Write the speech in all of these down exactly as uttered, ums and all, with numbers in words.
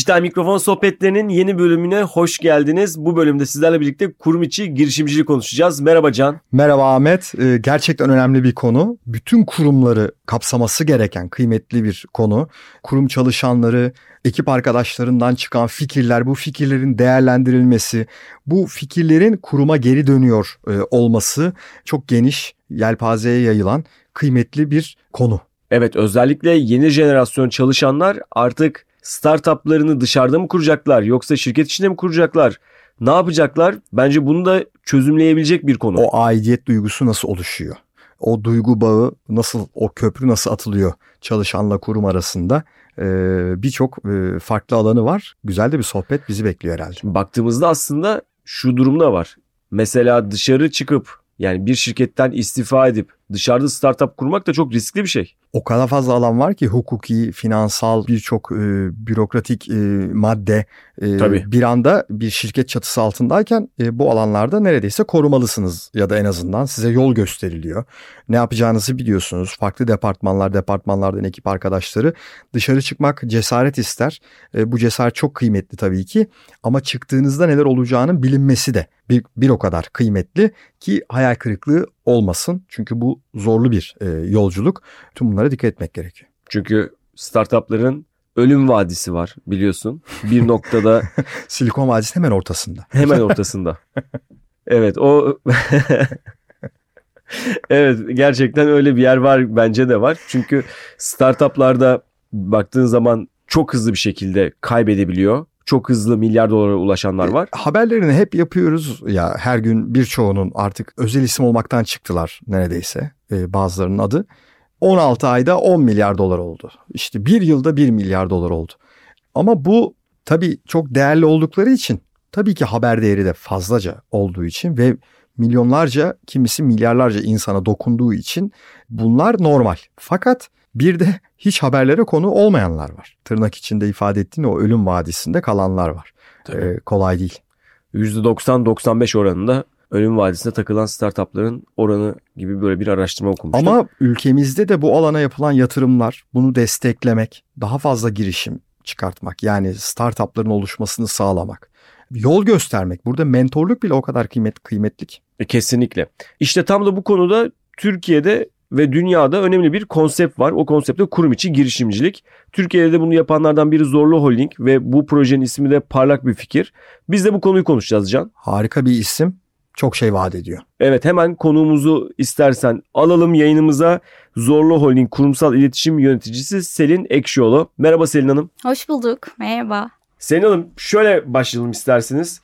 Dijital Mikrofon Sohbetleri'nin yeni bölümüne hoş geldiniz. Bu bölümde sizlerle birlikte kurum içi girişimciliği konuşacağız. Merhaba Can. Merhaba Ahmet. Ee, gerçekten önemli bir konu. Bütün kurumları kapsaması gereken kıymetli bir konu. Kurum çalışanları, ekip arkadaşlarından çıkan fikirler, bu fikirlerin değerlendirilmesi, bu fikirlerin kuruma geri dönüyor e, olması çok geniş, yelpazeye yayılan kıymetli bir konu. Evet, özellikle yeni jenerasyon çalışanlar artık startuplarını dışarıda mı kuracaklar yoksa şirket içinde mi kuracaklar? Ne yapacaklar? Bence bunu da çözümleyebilecek bir konu. O aidiyet duygusu nasıl oluşuyor? O duygu bağı nasıl, o köprü nasıl atılıyor çalışanla kurum arasında? Ee, birçok e, farklı alanı var. Güzel de bir sohbet bizi bekliyor herhalde. Baktığımızda aslında şu durumda var. Mesela dışarı çıkıp, yani bir şirketten istifa edip dışarıda startup kurmak da çok riskli bir şey. O kadar fazla alan var ki, hukuki, finansal, birçok e, bürokratik e, madde e, bir anda bir şirket çatısı altındayken e, bu alanlarda neredeyse korumalısınız ya da en azından size yol gösteriliyor. Ne yapacağınızı biliyorsunuz. Farklı departmanlar, departmanlardan ekip arkadaşları, dışarı çıkmak cesaret ister. E, bu cesaret çok kıymetli tabii ki, ama çıktığınızda neler olacağının bilinmesi de bir, bir o kadar kıymetli ki hayal kırıklığı olmasın. Çünkü bu zorlu bir e, yolculuk. Tüm bunlara dikkat etmek gerekiyor. Çünkü startupların ölüm vadisi var biliyorsun. Bir noktada. Silikon vadisi hemen ortasında. Hemen ortasında. Evet o. Evet, gerçekten öyle bir yer var, bence de var. Çünkü startuplarda baktığın zaman çok hızlı bir şekilde kaybedebiliyor. Çok hızlı milyar dolara ulaşanlar var. E, haberlerini hep yapıyoruz ya, her gün birçoğunun artık özel isim olmaktan çıktılar neredeyse, e, bazılarının adı. on altı ayda on milyar dolar oldu. İşte bir yılda bir milyar dolar oldu. Ama bu tabii çok değerli oldukları için, tabii ki haber değeri de fazlaca olduğu için ve milyonlarca, kimisi milyarlarca insana dokunduğu için bunlar normal. Fakat bir de hiç haberlere konu olmayanlar var. Tırnak içinde ifade ettiğin o ölüm vadisinde kalanlar var. Ee, kolay değil. yüzde doksan doksan beş oranında ölüm vadisine takılan startupların oranı gibi böyle bir araştırma okumuştum. Ama ülkemizde de bu alana yapılan yatırımlar, bunu desteklemek, daha fazla girişim çıkartmak, yani startupların oluşmasını sağlamak, yol göstermek. Burada mentorluk bile o kadar kıymet, kıymetlik. E, kesinlikle. İşte tam da bu konuda Türkiye'de ve dünyada önemli bir konsept var. O konsepte kurum içi girişimcilik. Türkiye'de de bunu yapanlardan biri Zorlu Holding ve bu projenin ismi de Parlak Bir Fikir. Biz de bu konuyu konuşacağız Can. Harika bir isim. Çok şey vaat ediyor. Evet, hemen konuğumuzu istersen alalım yayınımıza. Zorlu Holding Kurumsal İletişim Yöneticisi Selin Ekşioğlu. Merhaba Selin Hanım. Hoş bulduk. Merhaba. Selin Hanım, şöyle başlayalım isterseniz.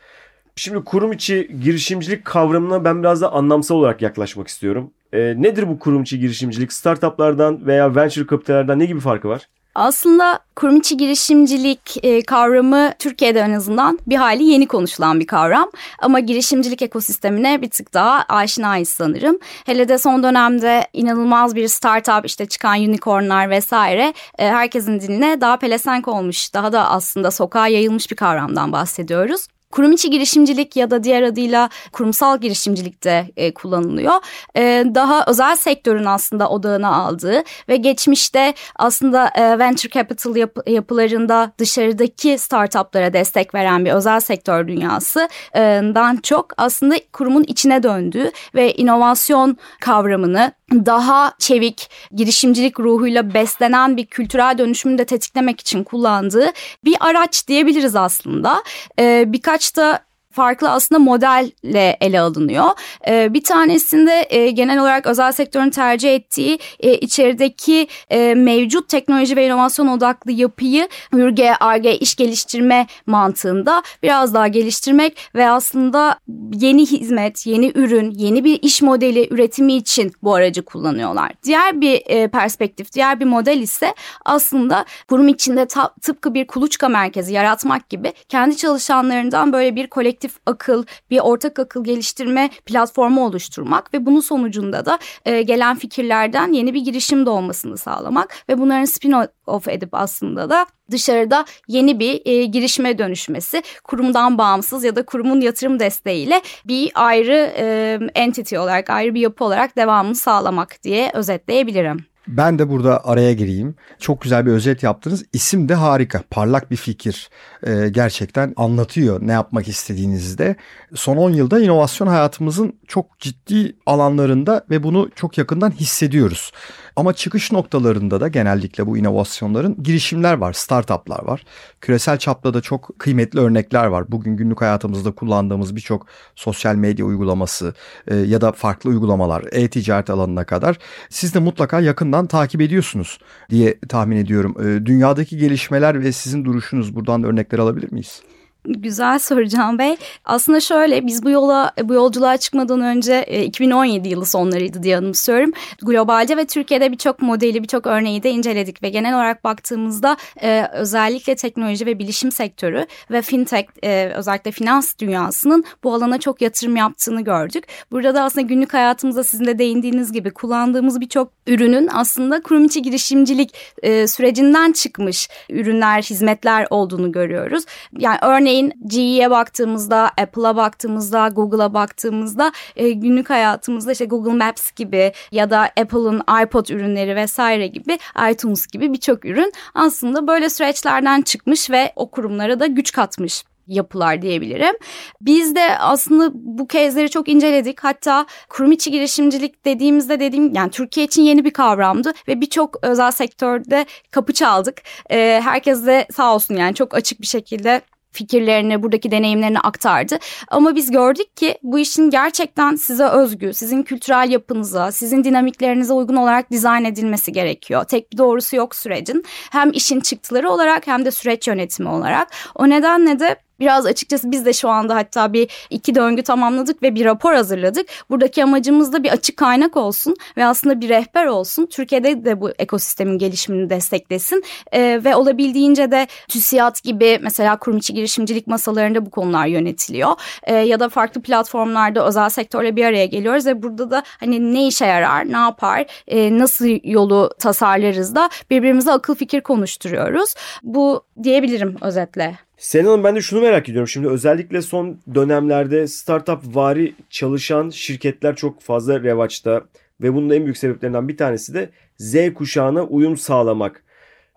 Şimdi kurum içi girişimcilik kavramına ben biraz da anlamsal olarak yaklaşmak istiyorum. E, nedir bu kurum içi girişimcilik? Startuplardan veya venture kapitallerden ne gibi farkı var? Aslında kurum içi girişimcilik e, kavramı Türkiye'de en azından bir hali yeni konuşulan bir kavram. Ama girişimcilik ekosistemine bir tık daha aşinayız sanırım. Hele de son dönemde inanılmaz bir startup, işte çıkan unicornlar vesaire e, herkesin diline daha pelesenk olmuş, daha da aslında sokağa yayılmış bir kavramdan bahsediyoruz. Kurum içi girişimcilik ya da diğer adıyla kurumsal girişimcilik de e, kullanılıyor. E, daha özel sektörün aslında odağına aldığı ve geçmişte aslında e, venture capital yap- yapılarında dışarıdaki startuplara destek veren bir özel sektör dünyasından çok aslında kurumun içine döndüğü ve inovasyon kavramını daha çevik, girişimcilik ruhuyla beslenen bir kültürel dönüşümü de tetiklemek için kullandığı bir araç diyebiliriz aslında. Ee, birkaç da farklı aslında modelle ele alınıyor. Ee, bir tanesinde e, genel olarak özel sektörün tercih ettiği e, içerideki e, mevcut teknoloji ve inovasyon odaklı yapıyı Ür-Ge, Ar-Ge, iş geliştirme mantığında biraz daha geliştirmek ve aslında yeni hizmet, yeni ürün, yeni bir iş modeli üretimi için bu aracı kullanıyorlar. Diğer bir e, perspektif, diğer bir model ise aslında kurum içinde ta, tıpkı bir kuluçka merkezi yaratmak gibi kendi çalışanlarından böyle bir kolektif akıl, bir ortak akıl geliştirme platformu oluşturmak ve bunun sonucunda da e, gelen fikirlerden yeni bir girişim doğmasını sağlamak ve bunların spin-off edip aslında da dışarıda yeni bir e, girişime dönüşmesi, kurumdan bağımsız ya da kurumun yatırım desteğiyle bir ayrı e, entity olarak, ayrı bir yapı olarak devamını sağlamak diye özetleyebilirim. Ben de burada araya gireyim. Çok güzel bir özet yaptınız. İsim de harika. Parlak bir fikir. Ee, gerçekten anlatıyor ne yapmak istediğinizi de. Son on yılda inovasyon hayatımızın çok ciddi alanlarında ve bunu çok yakından hissediyoruz. Ama çıkış noktalarında da genellikle bu inovasyonların girişimler var, startuplar var. Küresel çapta da çok kıymetli örnekler var. Bugün günlük hayatımızda kullandığımız birçok sosyal medya uygulaması e, ya da farklı uygulamalar, e-ticaret alanına kadar siz de mutlaka yakından takip ediyorsunuz diye tahmin ediyorum. E, dünyadaki gelişmeler ve sizin duruşunuz, buradan da örnekler alabilir miyiz? Güzel soru Can Bey. Aslında şöyle, biz bu yola, bu yolculuğa çıkmadan önce iki bin on yedi yılı sonlarıydı diye anımsıyorum. Globalde ve Türkiye'de birçok modeli, birçok örneği de inceledik ve genel olarak baktığımızda e, özellikle teknoloji ve bilişim sektörü ve fintech, e, özellikle finans dünyasının bu alana çok yatırım yaptığını gördük. Burada da aslında günlük hayatımızda sizin de değindiğiniz gibi kullandığımız birçok ürünün aslında kurum içi girişimcilik e, sürecinden çıkmış ürünler, hizmetler olduğunu görüyoruz. Yani örneğin G E'ye baktığımızda, Apple'a baktığımızda, Google'a baktığımızda e, günlük hayatımızda işte Google Maps gibi ya da Apple'ın iPod ürünleri vesaire gibi, iTunes gibi birçok ürün aslında böyle süreçlerden çıkmış ve o kurumlara da güç katmış yapılar diyebilirim. Biz de aslında bu kezleri çok inceledik. Hatta kurum içi girişimcilik dediğimizde dediğim yani Türkiye için yeni bir kavramdı ve birçok özel sektörde kapı çaldık. E, herkes de sağ olsun yani çok açık bir şekilde fikirlerini, buradaki deneyimlerini aktardı. Ama biz gördük ki bu işin gerçekten size özgü, sizin kültürel yapınıza, sizin dinamiklerinize uygun olarak dizayn edilmesi gerekiyor. Tek bir doğrusu yok sürecin. Hem işin çıktıları olarak hem de süreç yönetimi olarak. O nedenle de biraz açıkçası biz de şu anda hatta bir iki döngü tamamladık ve bir rapor hazırladık. Buradaki amacımız da bir açık kaynak olsun ve aslında bir rehber olsun. Türkiye'de de bu ekosistemin gelişimini desteklesin ee, ve olabildiğince de TÜSİAD gibi mesela kurum içi girişimcilik masalarında bu konular yönetiliyor. Ee, ya da farklı platformlarda özel sektörle bir araya geliyoruz ve burada da hani ne işe yarar, ne yapar, e, nasıl yolu tasarlarız da birbirimize akıl fikir konuşturuyoruz. Bu diyebilirim özetle. Selin Hanım, ben de şunu merak ediyorum. Şimdi özellikle son dönemlerde startup-vari çalışan şirketler çok fazla revaçta ve bunun en büyük sebeplerinden bir tanesi de Z kuşağına uyum sağlamak.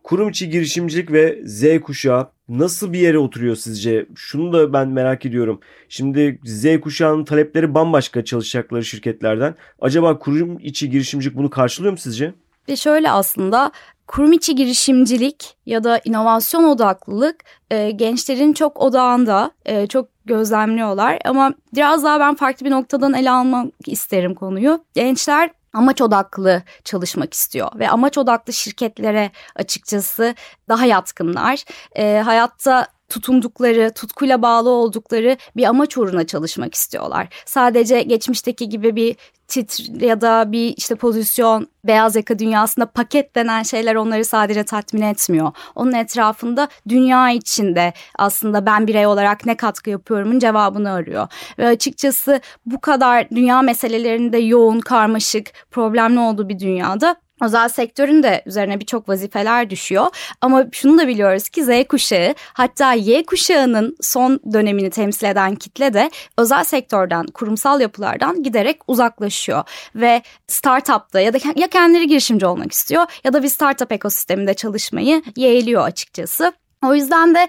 Kurum içi girişimcilik ve Z kuşağı nasıl bir yere oturuyor sizce? Şunu da ben merak ediyorum. Şimdi Z kuşağının talepleri bambaşka çalışacakları şirketlerden. Acaba kurum içi girişimcilik bunu karşılıyor mu sizce? Ve şöyle aslında kurum içi girişimcilik ya da inovasyon odaklılık e, gençlerin çok odağında, e, çok gözlemliyorlar. Ama biraz daha ben farklı bir noktadan ele almak isterim konuyu. Gençler amaç odaklı çalışmak istiyor ve amaç odaklı şirketlere açıkçası daha yatkınlar. E, hayatta tutundukları, tutkuyla bağlı oldukları bir amaç uğruna çalışmak istiyorlar. Sadece geçmişteki gibi bir titre ya da bir işte pozisyon, beyaz yaka dünyasında paket denen şeyler onları sadece tatmin etmiyor. Onun etrafında dünya içinde aslında ben birey olarak ne katkı yapıyorumun cevabını arıyor. Ve açıkçası bu kadar dünya meselelerinde yoğun, karmaşık, problemli olduğu bir dünyada özel sektörün de üzerine birçok vazifeler düşüyor. Ama şunu da biliyoruz ki Z kuşağı, hatta Y kuşağının son dönemini temsil eden kitle de özel sektörden, kurumsal yapılardan giderek uzaklaşıyor. Ve startup'ta ya da ya kendileri girişimci olmak istiyor ya da bir startup ekosisteminde çalışmayı yeğliyor açıkçası. O yüzden de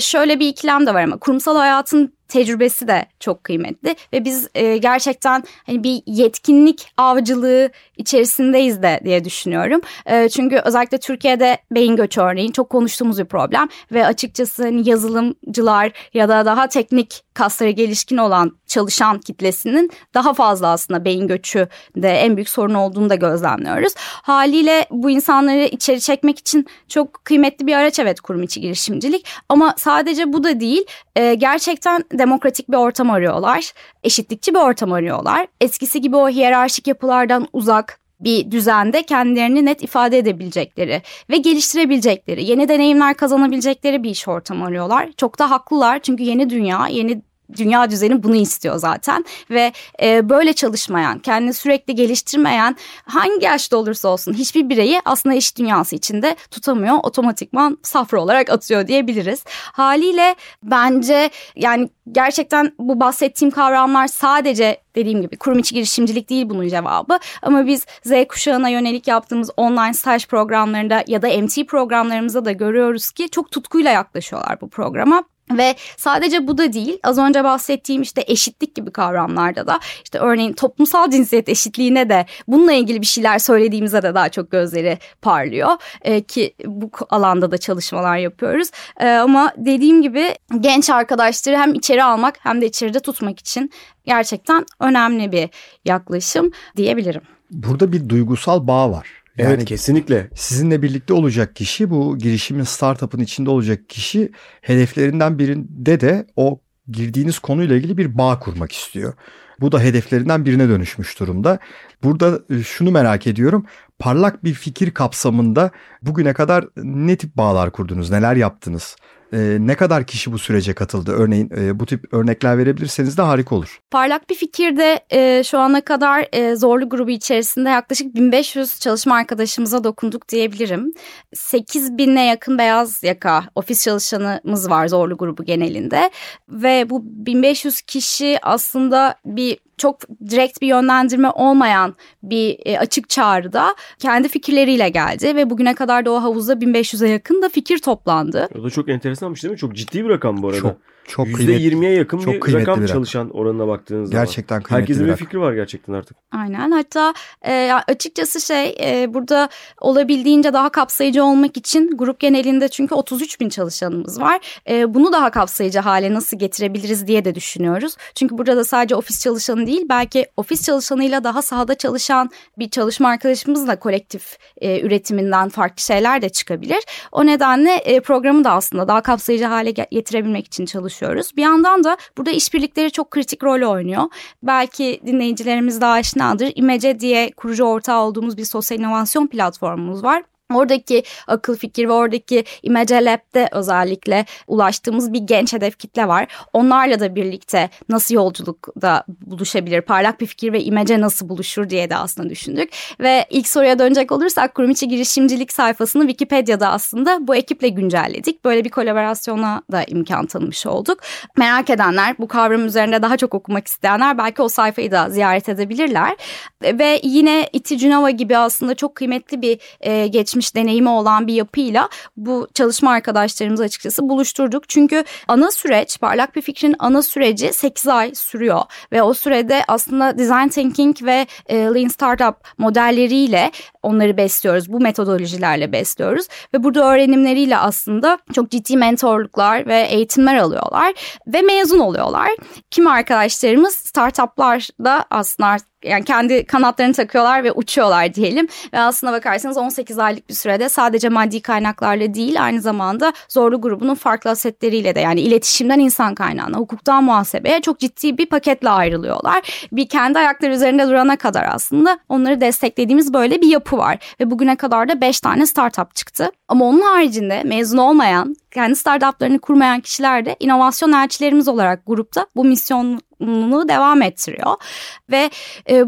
şöyle bir ikilem de var ama kurumsal hayatın tecrübesi de çok kıymetli ve biz e, gerçekten hani bir yetkinlik avcılığı içerisindeyiz de diye düşünüyorum. E, çünkü özellikle Türkiye'de beyin göçü örneğin çok konuştuğumuz bir problem ve açıkçası hani yazılımcılar ya da daha teknik kaslara gelişkin olan çalışan kitlesinin daha fazla aslında beyin göçü de en büyük sorun olduğunu da gözlemliyoruz. Haliyle bu insanları içeri çekmek için çok kıymetli bir araç evet kurum içi girişimcilik, ama sadece bu da değil, e, gerçekten demokratik bir ortam arıyorlar, eşitlikçi bir ortam arıyorlar. Eskisi gibi o hiyerarşik yapılardan uzak bir düzende kendilerini net ifade edebilecekleri ve geliştirebilecekleri, yeni deneyimler kazanabilecekleri bir iş ortamı arıyorlar. Çok da haklılar çünkü yeni dünya, yeni dünya düzeni bunu istiyor zaten ve e, böyle çalışmayan, kendini sürekli geliştirmeyen hangi yaşta olursa olsun hiçbir bireyi aslında iş dünyası içinde tutamıyor. Otomatikman safra olarak atıyor diyebiliriz. Haliyle bence yani gerçekten bu bahsettiğim kavramlar sadece dediğim gibi kurum içi girişimcilik değil bunun cevabı. Ama biz Z kuşağına yönelik yaptığımız online staj programlarında ya da M T programlarımızda da görüyoruz ki çok tutkuyla yaklaşıyorlar bu programa. Ve sadece bu da değil, az önce bahsettiğim işte eşitlik gibi kavramlarda da işte örneğin toplumsal cinsiyet eşitliğine de bununla ilgili bir şeyler söylediğimizde de daha çok gözleri parlıyor ee, ki bu alanda da çalışmalar yapıyoruz. Ee, ama dediğim gibi genç arkadaşları hem içeri almak hem de içeride tutmak için gerçekten önemli bir yaklaşım diyebilirim. Burada bir duygusal bağ var. Yani evet, kesinlikle. Sizinle birlikte olacak kişi, bu girişimin, startup'ın içinde olacak kişi hedeflerinden birinde de o girdiğiniz konuyla ilgili bir bağ kurmak istiyor. Bu da hedeflerinden birine dönüşmüş durumda. Burada şunu merak ediyorum. Parlak bir fikir kapsamında bugüne kadar ne tip bağlar kurdunuz, neler yaptınız? Ee, ne kadar kişi bu sürece katıldı? Örneğin e, bu tip örnekler verebilirseniz de harika olur. Parlak bir fikirde e, şu ana kadar e, Zorlu grubu içerisinde yaklaşık bin beş yüz çalışma arkadaşımıza dokunduk diyebilirim. sekiz bine yakın beyaz yaka ofis çalışanımız var Zorlu grubu genelinde. Ve bu bin beş yüz kişi aslında bir... çok direkt bir yönlendirme olmayan bir açık çağrıda kendi fikirleriyle geldi ve bugüne kadar da o havuzda bin beş yüze yakın da fikir toplandı. O da çok enteresanmış değil mi? Çok ciddi bir rakam bu arada. Çok, çok yüzde yirmiye yakın çok bir rakam bir çalışan rakam. Oranına baktığınız gerçekten zaman. Gerçekten kıymetli. Herkesin bir, bir fikri var gerçekten artık. Aynen, hatta e, açıkçası şey e, burada olabildiğince daha kapsayıcı olmak için grup genelinde çünkü otuz üç bin çalışanımız var. E, bunu daha kapsayıcı hale nasıl getirebiliriz diye de düşünüyoruz. Çünkü burada da sadece ofis çalışanı değil, belki ofis çalışanıyla daha sahada çalışan bir çalışma arkadaşımızla kolektif e, üretiminden farklı şeyler de çıkabilir. O nedenle e, programı da aslında daha kapsayıcı hale getirebilmek için çalışıyoruz. Bir yandan da burada işbirlikleri çok kritik rol oynuyor. Belki dinleyicilerimiz daha aşinadır. İmece diye kurucu ortağı olduğumuz bir sosyal inovasyon platformumuz var. Oradaki akıl fikir ve oradaki İmece Lab'de özellikle ulaştığımız bir genç hedef kitle var. Onlarla da birlikte nasıl yolculukta buluşabilir, parlak bir fikir ve İmece nasıl buluşur diye de aslında düşündük. Ve ilk soruya dönecek olursak kurum içi girişimcilik sayfasını Wikipedia'da aslında bu ekiple güncelledik. Böyle bir kolaborasyona da imkan tanımış olduk. Merak edenler, bu kavram üzerinde daha çok okumak isteyenler belki o sayfayı da ziyaret edebilirler. Ve yine İTİ Cunova gibi aslında çok kıymetli bir e, geçmiş deneyimi olan bir yapıyla bu çalışma arkadaşlarımızı açıkçası buluşturduk. Çünkü ana süreç, parlak bir fikrin ana süreci sekiz ay sürüyor ve o sürede aslında design thinking ve lean startup modelleriyle onları besliyoruz. Bu metodolojilerle besliyoruz ve burada öğrenimleriyle aslında çok ciddi mentorluklar ve eğitimler alıyorlar ve mezun oluyorlar. Kimi arkadaşlarımız startuplarda aslında yani kendi kanatlarını takıyorlar ve uçuyorlar diyelim. Ve aslına bakarsanız on sekiz aylık bir sürede sadece maddi kaynaklarla değil, aynı zamanda Zorlu grubunun farklı asetleriyle de, yani iletişimden insan kaynağına, hukuktan muhasebeye çok ciddi bir paketle ayrılıyorlar. Bir kendi ayakları üzerinde durana kadar aslında onları desteklediğimiz böyle bir yapı var. Ve bugüne kadar da beş tane startup çıktı. Ama onun haricinde mezun olmayan, kendi startuplarını kurmayan kişiler de inovasyon elçilerimiz olarak grupta bu misyon devam ettiriyor ve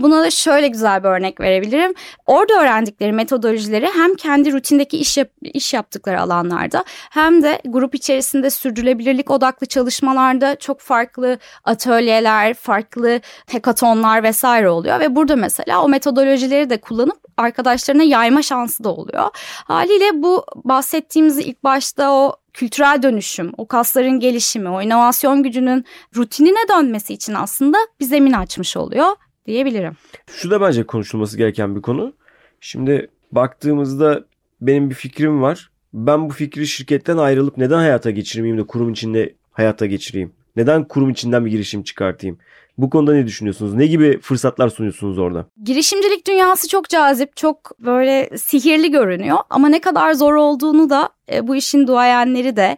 buna da şöyle güzel bir örnek verebilirim. Orada öğrendikleri metodolojileri hem kendi rutindeki iş, yap- iş yaptıkları alanlarda hem de grup içerisinde sürdürülebilirlik odaklı çalışmalarda çok farklı atölyeler, farklı hackathonlar vesaire oluyor ve burada mesela o metodolojileri de kullanıp arkadaşlarına yayma şansı da oluyor. Haliyle bu bahsettiğimiz ilk başta o kültürel dönüşüm, o kasların gelişimi, o inovasyon gücünün rutinine dönmesi için aslında bir zemin açmış oluyor diyebilirim. Şu da bence konuşulması gereken bir konu. Şimdi baktığımızda benim bir fikrim var. Ben bu fikri şirketten ayrılıp neden hayata geçirmeyeyim de kurum içinde hayata geçireyim? Neden kurum içinden bir girişim çıkartayım? Bu konuda ne düşünüyorsunuz? Ne gibi fırsatlar sunuyorsunuz orada? Girişimcilik dünyası çok cazip, çok böyle sihirli görünüyor. Ama ne kadar zor olduğunu da bu işin duayenleri de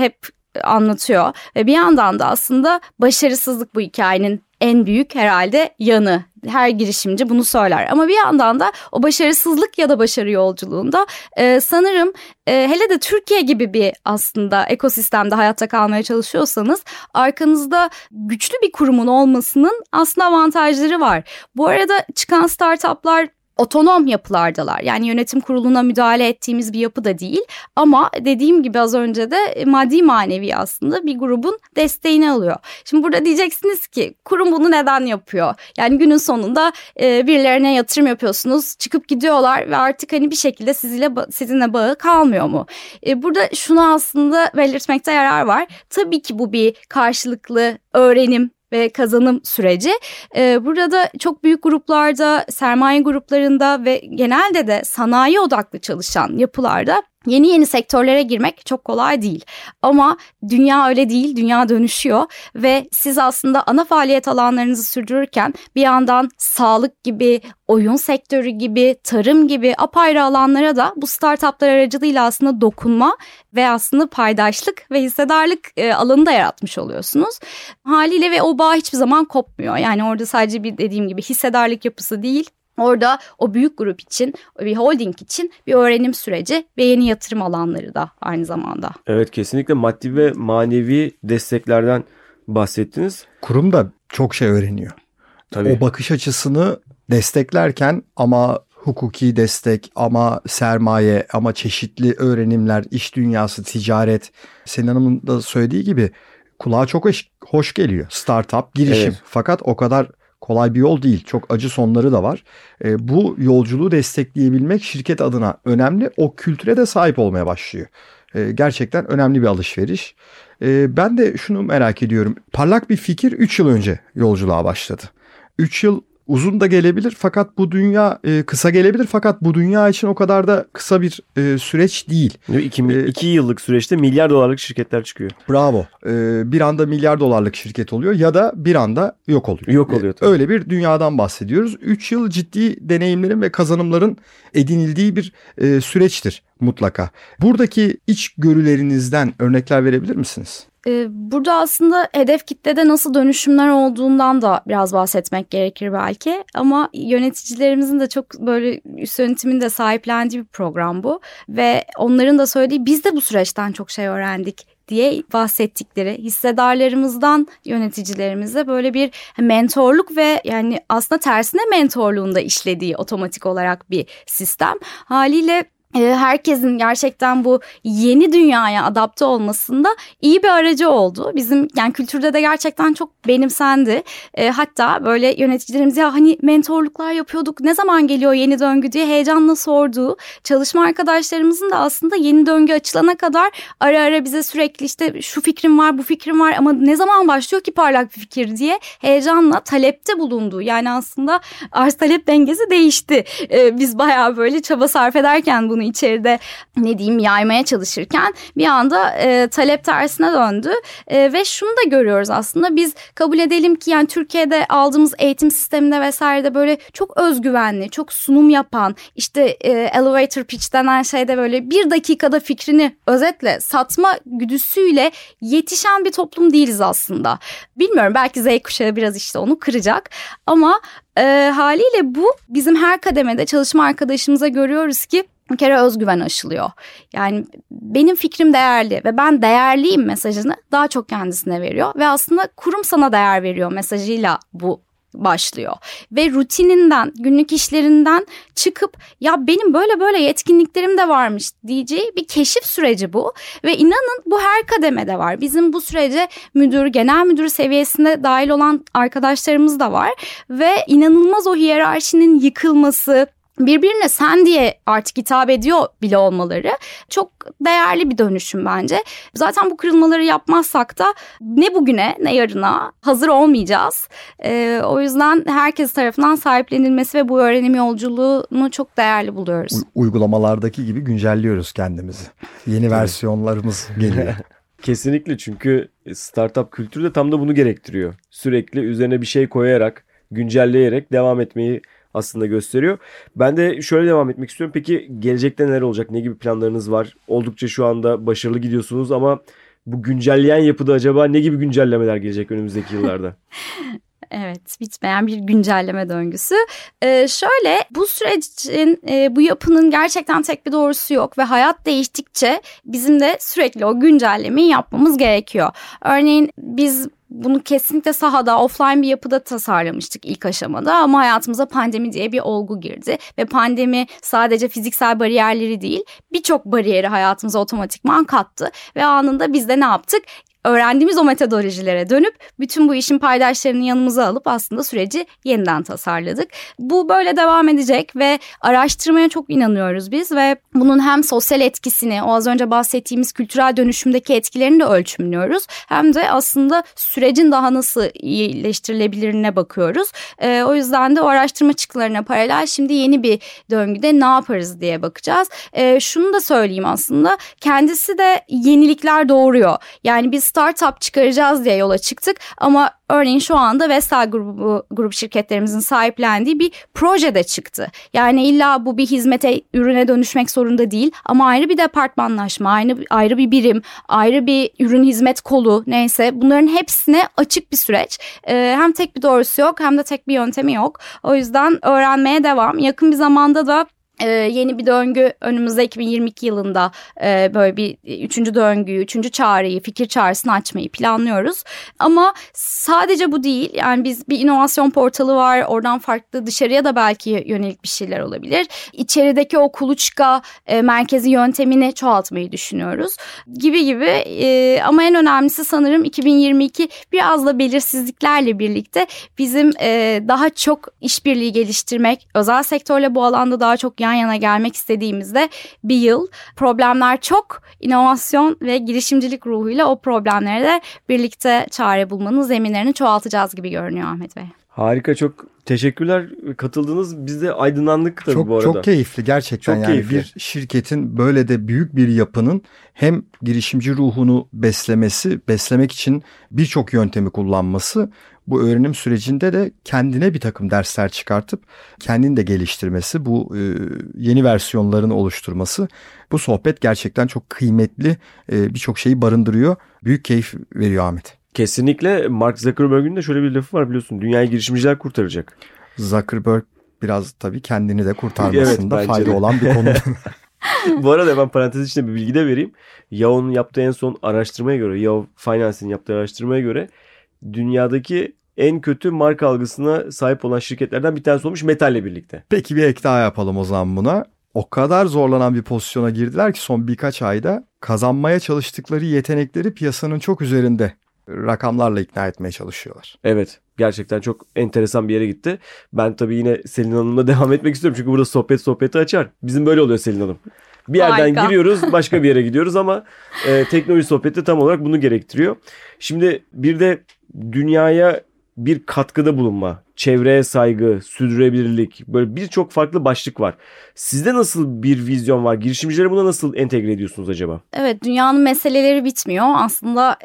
hep anlatıyor. Ve bir yandan da aslında başarısızlık bu hikayenin en büyük herhalde yanı. Her girişimci bunu söyler. Ama bir yandan da o başarısızlık ya da başarı yolculuğunda e, sanırım e, hele de Türkiye gibi bir aslında ekosistemde hayatta kalmaya çalışıyorsanız arkanızda güçlü bir kurumun olmasının aslında avantajları var. Bu arada çıkan startuplar otonom yapılardalar. Yani yönetim kuruluna müdahale ettiğimiz bir yapı da değil. Ama dediğim gibi az önce de maddi manevi aslında bir grubun desteğini alıyor. Şimdi burada diyeceksiniz ki kurum bunu neden yapıyor? Yani günün sonunda e, birilerine yatırım yapıyorsunuz. Çıkıp gidiyorlar ve artık hani bir şekilde sizinle, sizinle bağı kalmıyor mu? E, burada şunu aslında belirtmekte yarar var. Tabii ki bu bir karşılıklı öğrenim ve kazanım süreci. Ee, burada çok büyük gruplarda, sermaye gruplarında ve genelde de sanayi odaklı çalışan yapılarda yeni yeni sektörlere girmek çok kolay değil. Ama dünya öyle değil, dünya dönüşüyor ve siz aslında ana faaliyet alanlarınızı sürdürürken bir yandan sağlık gibi, oyun sektörü gibi, tarım gibi apayrı alanlara da bu startuplar aracılığıyla aslında dokunma ve aslında paydaşlık ve hissedarlık alanı da yaratmış oluyorsunuz. Haliyle ve o bağ hiçbir zaman kopmuyor. Yani orada sadece bir dediğim gibi hissedarlık yapısı değil. Orada o büyük grup için, bir holding için bir öğrenim süreci ve yeni yatırım alanları da aynı zamanda. Evet, kesinlikle maddi ve manevi desteklerden bahsettiniz. Kurum da çok şey öğreniyor. Tabii. O bakış açısını desteklerken ama hukuki destek, ama sermaye, ama çeşitli öğrenimler, iş dünyası, ticaret. Selin Hanım'ın da söylediği gibi kulağa çok hoş geliyor. Startup, girişim. Evet. Fakat o kadar kolay bir yol değil. Çok acı sonları da var. E, bu yolculuğu destekleyebilmek şirket adına önemli. O kültüre de sahip olmaya başlıyor. E, gerçekten önemli bir alışveriş. E, ben de şunu merak ediyorum. Parlak bir fikir üç yıl önce yolculuğa başladı. üç yıl uzun da gelebilir fakat bu dünya e, kısa gelebilir fakat bu dünya için o kadar da kısa bir e, süreç değil. iki e, yıllık süreçte milyar dolarlık şirketler çıkıyor. Bravo. E, bir anda milyar dolarlık şirket oluyor ya da bir anda yok oluyor. Yok oluyor tabii. E, öyle bir dünyadan bahsediyoruz. üç yıl ciddi deneyimlerin ve kazanımların edinildiği bir e, süreçtir mutlaka. Buradaki içgörülerinizden örnekler verebilir misiniz? Burada aslında hedef kitlede nasıl dönüşümler olduğundan da biraz bahsetmek gerekir belki. Ama yöneticilerimizin de çok böyle üst yönetimin de sahiplendiği bir program bu. Ve onların da söylediği biz de bu süreçten çok şey öğrendik diye bahsettikleri hissedarlarımızdan yöneticilerimize böyle bir mentorluk ve yani aslında tersine mentorluğunda işlediği otomatik olarak bir sistem haliyle. Herkesin gerçekten bu yeni dünyaya adapte olmasında iyi bir aracı oldu. Bizim yani kültürde de gerçekten çok benimsendi. E, hatta böyle yöneticilerimiz ya hani mentorluklar yapıyorduk ne zaman geliyor yeni döngü diye heyecanla sorduğu çalışma arkadaşlarımızın da aslında yeni döngü açılana kadar ara ara bize sürekli işte şu fikrim var bu fikrim var ama ne zaman başlıyor ki parlak bir fikir diye heyecanla talepte bulunduğu. Yani aslında arz talep dengesi değişti. E, biz bayağı böyle çaba sarf ederken bunu içeride ne diyeyim yaymaya çalışırken bir anda e, talep tersine döndü e, ve şunu da görüyoruz aslında biz kabul edelim ki yani Türkiye'de aldığımız eğitim sisteminde vesairede böyle çok özgüvenli, çok sunum yapan işte e, elevator pitch denen şeyde böyle bir dakikada fikrini özetle satma güdüsüyle yetişen bir toplum değiliz aslında. Bilmiyorum belki Z kuşağı biraz işte onu kıracak ama e, haliyle bu bizim her kademede çalışma arkadaşımıza görüyoruz ki bir kere özgüven aşılıyor. Yani benim fikrim değerli ve ben değerliyim mesajını daha çok kendisine veriyor. Ve aslında kurum sana değer veriyor mesajıyla bu başlıyor. Ve rutininden, günlük işlerinden çıkıp ya benim böyle böyle yetkinliklerim de varmış diyeceği bir keşif süreci bu. Ve inanın bu her kademede var. Bizim bu sürece müdür, genel müdür seviyesinde dahil olan arkadaşlarımız da var. Ve inanılmaz o hiyerarşinin yıkılması, birbirine sen diye artık hitap ediyor bile olmaları çok değerli bir dönüşüm bence. Zaten bu kırılmaları yapmazsak da ne bugüne ne yarına hazır olmayacağız. Ee, o yüzden herkes tarafından sahiplenilmesi ve bu öğrenim yolculuğunu çok değerli buluyoruz. U- uygulamalardaki gibi güncelliyoruz kendimizi. Yeni versiyonlarımız geliyor. Kesinlikle çünkü startup kültürü de tam da bunu gerektiriyor. Sürekli üzerine bir şey koyarak, güncelleyerek devam etmeyi aslında gösteriyor. Ben de şöyle devam etmek istiyorum. Peki gelecekte neler olacak? Ne gibi planlarınız var? Oldukça şu anda başarılı gidiyorsunuz ama bu güncelleyen yapıda acaba ne gibi güncellemeler gelecek önümüzdeki yıllarda? Evet, bitmeyen bir güncelleme döngüsü. Ee, şöyle bu sürecin, e, bu yapının gerçekten tek bir doğrusu yok ve hayat değiştikçe bizim de sürekli o güncellemeyi yapmamız gerekiyor. Örneğin biz bunu kesinlikle sahada, offline bir yapıda tasarlamıştık ilk aşamada ama hayatımıza pandemi diye bir olgu girdi. Ve pandemi sadece fiziksel bariyerleri değil, birçok bariyeri hayatımıza otomatikman kattı ve anında biz de ne yaptık? Öğrendiğimiz o metodolojilere dönüp bütün bu işin paydaşlarını yanımıza alıp aslında süreci yeniden tasarladık. Bu böyle devam edecek ve araştırmaya çok inanıyoruz biz ve bunun hem sosyal etkisini, o az önce bahsettiğimiz kültürel dönüşümdeki etkilerini de ölçümlüyoruz. Hem de aslında sürecin daha nasıl iyileştirilebilirine bakıyoruz. Ee, o yüzden de o araştırma çıktılarına paralel şimdi yeni bir döngüde ne yaparız diye bakacağız. Ee, şunu da söyleyeyim, aslında kendisi de yenilikler doğuruyor. Yani biz startup çıkaracağız diye yola çıktık ama örneğin şu anda Vestel grubu, grup şirketlerimizin sahiplendiği bir projede çıktı. Yani illa bu bir hizmete, ürüne dönüşmek zorunda değil ama ayrı bir departmanlaşma, ayrı, ayrı bir birim, ayrı bir ürün hizmet kolu, neyse bunların hepsine açık bir süreç. Ee, hem tek bir doğrusu yok hem de tek bir yöntemi yok. O yüzden öğrenmeye devam. Yakın bir zamanda da Ee, yeni bir döngü önümüzde iki bin yirmi iki yılında e, böyle bir üçüncü döngüyü, üçüncü çağrıyı, fikir çağrısını açmayı planlıyoruz. Ama sadece bu değil, yani biz bir inovasyon portalı var, oradan farklı dışarıya da belki yönelik bir şeyler olabilir. İçerideki o kuluçka e, merkezi yöntemini çoğaltmayı düşünüyoruz gibi gibi e, ama en önemlisi sanırım iki bin yirmi iki biraz da belirsizliklerle birlikte bizim e, daha çok işbirliği geliştirmek, özel sektörle bu alanda daha çok yan yana gelmek istediğimizde bir yıl. Problemler çok, inovasyon ve girişimcilik ruhuyla o problemlere de birlikte çare bulmanın zeminlerini çoğaltacağız gibi görünüyor Ahmet Bey. Harika, çok teşekkürler katıldınız. Biz de aydınlandık tabii çok, bu arada. Çok keyifli gerçekten, çok yani keyifli. Bir şirketin böyle de büyük bir yapının hem girişimci ruhunu beslemesi, beslemek için birçok yöntemi kullanması, bu öğrenim sürecinde de kendine bir takım dersler çıkartıp kendini de geliştirmesi, bu yeni versiyonlarını oluşturması, bu sohbet gerçekten çok kıymetli, birçok şeyi barındırıyor. Büyük keyif veriyor Ahmet. Kesinlikle. Mark Zuckerberg'ün de şöyle bir lafı var, biliyorsun. Dünyayı girişimciler kurtaracak. Zuckerberg biraz tabii kendini de kurtarmasında evet, fayda de. olan bir konu. Bu arada ben parantez içinde bir bilgi de vereyim. Yahoo'nun yaptığı en son araştırmaya göre, Yahoo Finance'in yaptığı araştırmaya göre dünyadaki en kötü marka algısına sahip olan şirketlerden bir tanesi olmuş Metal'le birlikte. Peki bir ek daha yapalım o zaman buna. O kadar zorlanan bir pozisyona girdiler ki son birkaç ayda kazanmaya çalıştıkları yetenekleri piyasanın çok üzerinde rakamlarla ikna etmeye çalışıyorlar. Evet, gerçekten çok enteresan bir yere gitti. Ben tabii yine Selin Hanım'la devam etmek istiyorum. Çünkü burada sohbet sohbeti açar. Bizim böyle oluyor Selin Hanım. Bir yerden Harika. giriyoruz, başka bir yere gidiyoruz ama e, teknoloji sohbeti tam olarak bunu gerektiriyor. Şimdi bir de dünyaya bir katkıda bulunma, çevreye saygı, sürdürülebilirlik, böyle birçok farklı başlık var. Sizde nasıl bir vizyon var? Girişimcilere buna nasıl entegre ediyorsunuz acaba? Evet, dünyanın meseleleri bitmiyor. Aslında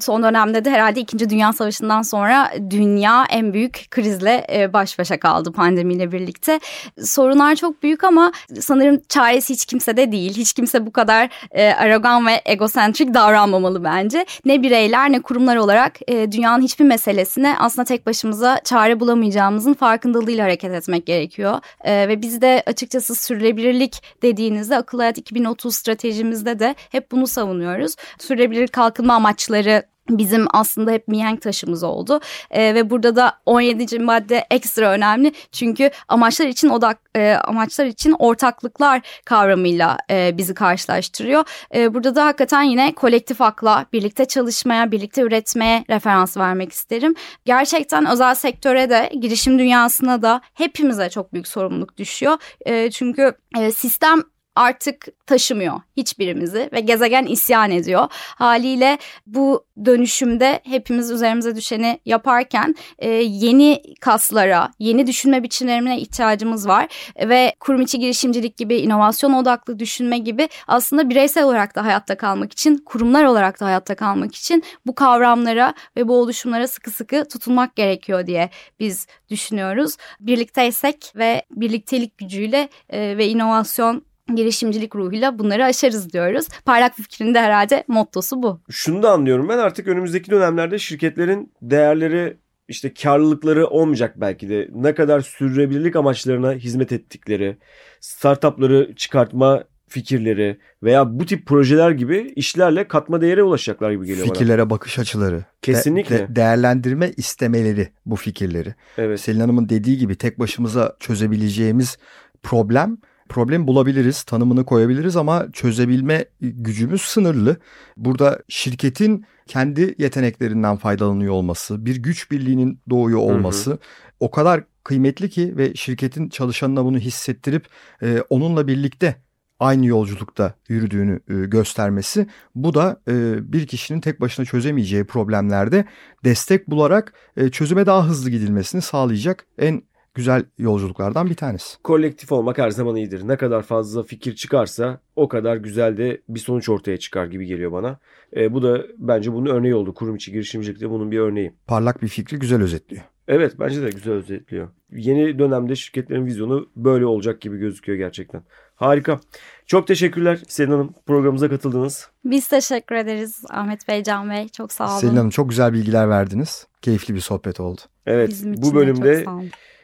son dönemde de herhalde İkinci Dünya Savaşı'ndan sonra dünya en büyük krizle baş başa kaldı pandemiyle birlikte. Sorunlar çok büyük ama sanırım çaresi hiç kimsede değil. Hiç kimse bu kadar arogan ve egosentrik davranmamalı bence. Ne bireyler ne kurumlar olarak dünyanın hiçbir meselesine aslında tek başımıza çare bulamıyoruz. Olamayacağımızın farkındalığıyla hareket etmek gerekiyor. Ee, ve biz de açıkçası sürdürülebilirlik dediğinizde Akıllı Hayat iki bin otuz stratejimizde de hep bunu savunuyoruz. Sürdürülebilir kalkınma amaçları bizim aslında hep mihenk taşımız oldu ee, ve burada da on yedinci madde ekstra önemli çünkü amaçlar için odak e, amaçlar için ortaklıklar kavramıyla e, bizi karşılaştırıyor. E, burada da hakikaten yine kolektif akla, birlikte çalışmaya, birlikte üretmeye referans vermek isterim. Gerçekten özel sektöre de, girişim dünyasına da hepimize çok büyük sorumluluk düşüyor. E, çünkü e, sistem artık taşımıyor hiçbirimizi ve gezegen isyan ediyor. Haliyle bu dönüşümde hepimiz üzerimize düşeni yaparken e, yeni kaslara, yeni düşünme biçimlerine ihtiyacımız var. Ve kurum içi girişimcilik gibi, inovasyon odaklı düşünme gibi aslında bireysel olarak da hayatta kalmak için, kurumlar olarak da hayatta kalmak için bu kavramlara ve bu oluşumlara sıkı sıkı tutunmak gerekiyor diye biz düşünüyoruz. Birlikteysek ve birliktelik gücüyle e, ve inovasyon girişimcilik ruhuyla bunları aşarız diyoruz. Parlak Bir Fikir'in de herhalde mottosu bu. Şunu da anlıyorum ben, artık önümüzdeki dönemlerde şirketlerin değerleri, işte karlılıkları olmayacak belki de. Ne kadar sürdürülebilirlik amaçlarına hizmet ettikleri, startupları çıkartma fikirleri veya bu tip projeler gibi işlerle katma değere ulaşacaklar gibi geliyor bana. Fikirlere bakış açıları. Kesinlikle. De- de- değerlendirme istemeleri bu fikirleri. Evet. Selin Hanım'ın dediği gibi tek başımıza çözebileceğimiz problem... Problem bulabiliriz, tanımını koyabiliriz ama çözebilme gücümüz sınırlı. Burada şirketin kendi yeteneklerinden faydalanıyor olması, bir güç birliğinin doğuyor olması, hı hı, o kadar kıymetli ki ve şirketin çalışanına bunu hissettirip e, onunla birlikte aynı yolculukta yürüdüğünü e, göstermesi. Bu da e, bir kişinin tek başına çözemeyeceği problemlerde destek bularak e, çözüme daha hızlı gidilmesini sağlayacak en güzel yolculuklardan bir tanesi. Kolektif olmak her zaman iyidir. Ne kadar fazla fikir çıkarsa o kadar güzel de bir sonuç ortaya çıkar gibi geliyor bana. E, bu da bence bunun örneği oldu. Kurum içi girişimcilikte bunun bir örneği. Parlak Bir Fikri güzel özetliyor. Evet, bence de güzel özetliyor. Yeni dönemde şirketlerin vizyonu böyle olacak gibi gözüküyor gerçekten. Harika. Çok teşekkürler Selin Hanım, programımıza katıldınız. Biz teşekkür ederiz Ahmet Bey, Can Bey. Çok sağ olun. Selin Hanım, çok güzel bilgiler verdiniz. Keyifli bir sohbet oldu. Evet, bu bölümde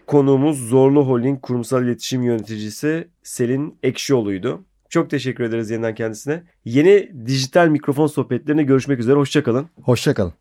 konuğumuz Zorlu Holding Kurumsal İletişim Yöneticisi Selin Ekşioğlu'ydu. Çok teşekkür ederiz yeniden kendisine. Yeni dijital mikrofon sohbetlerine görüşmek üzere. Hoşça kalın. Hoşça kalın.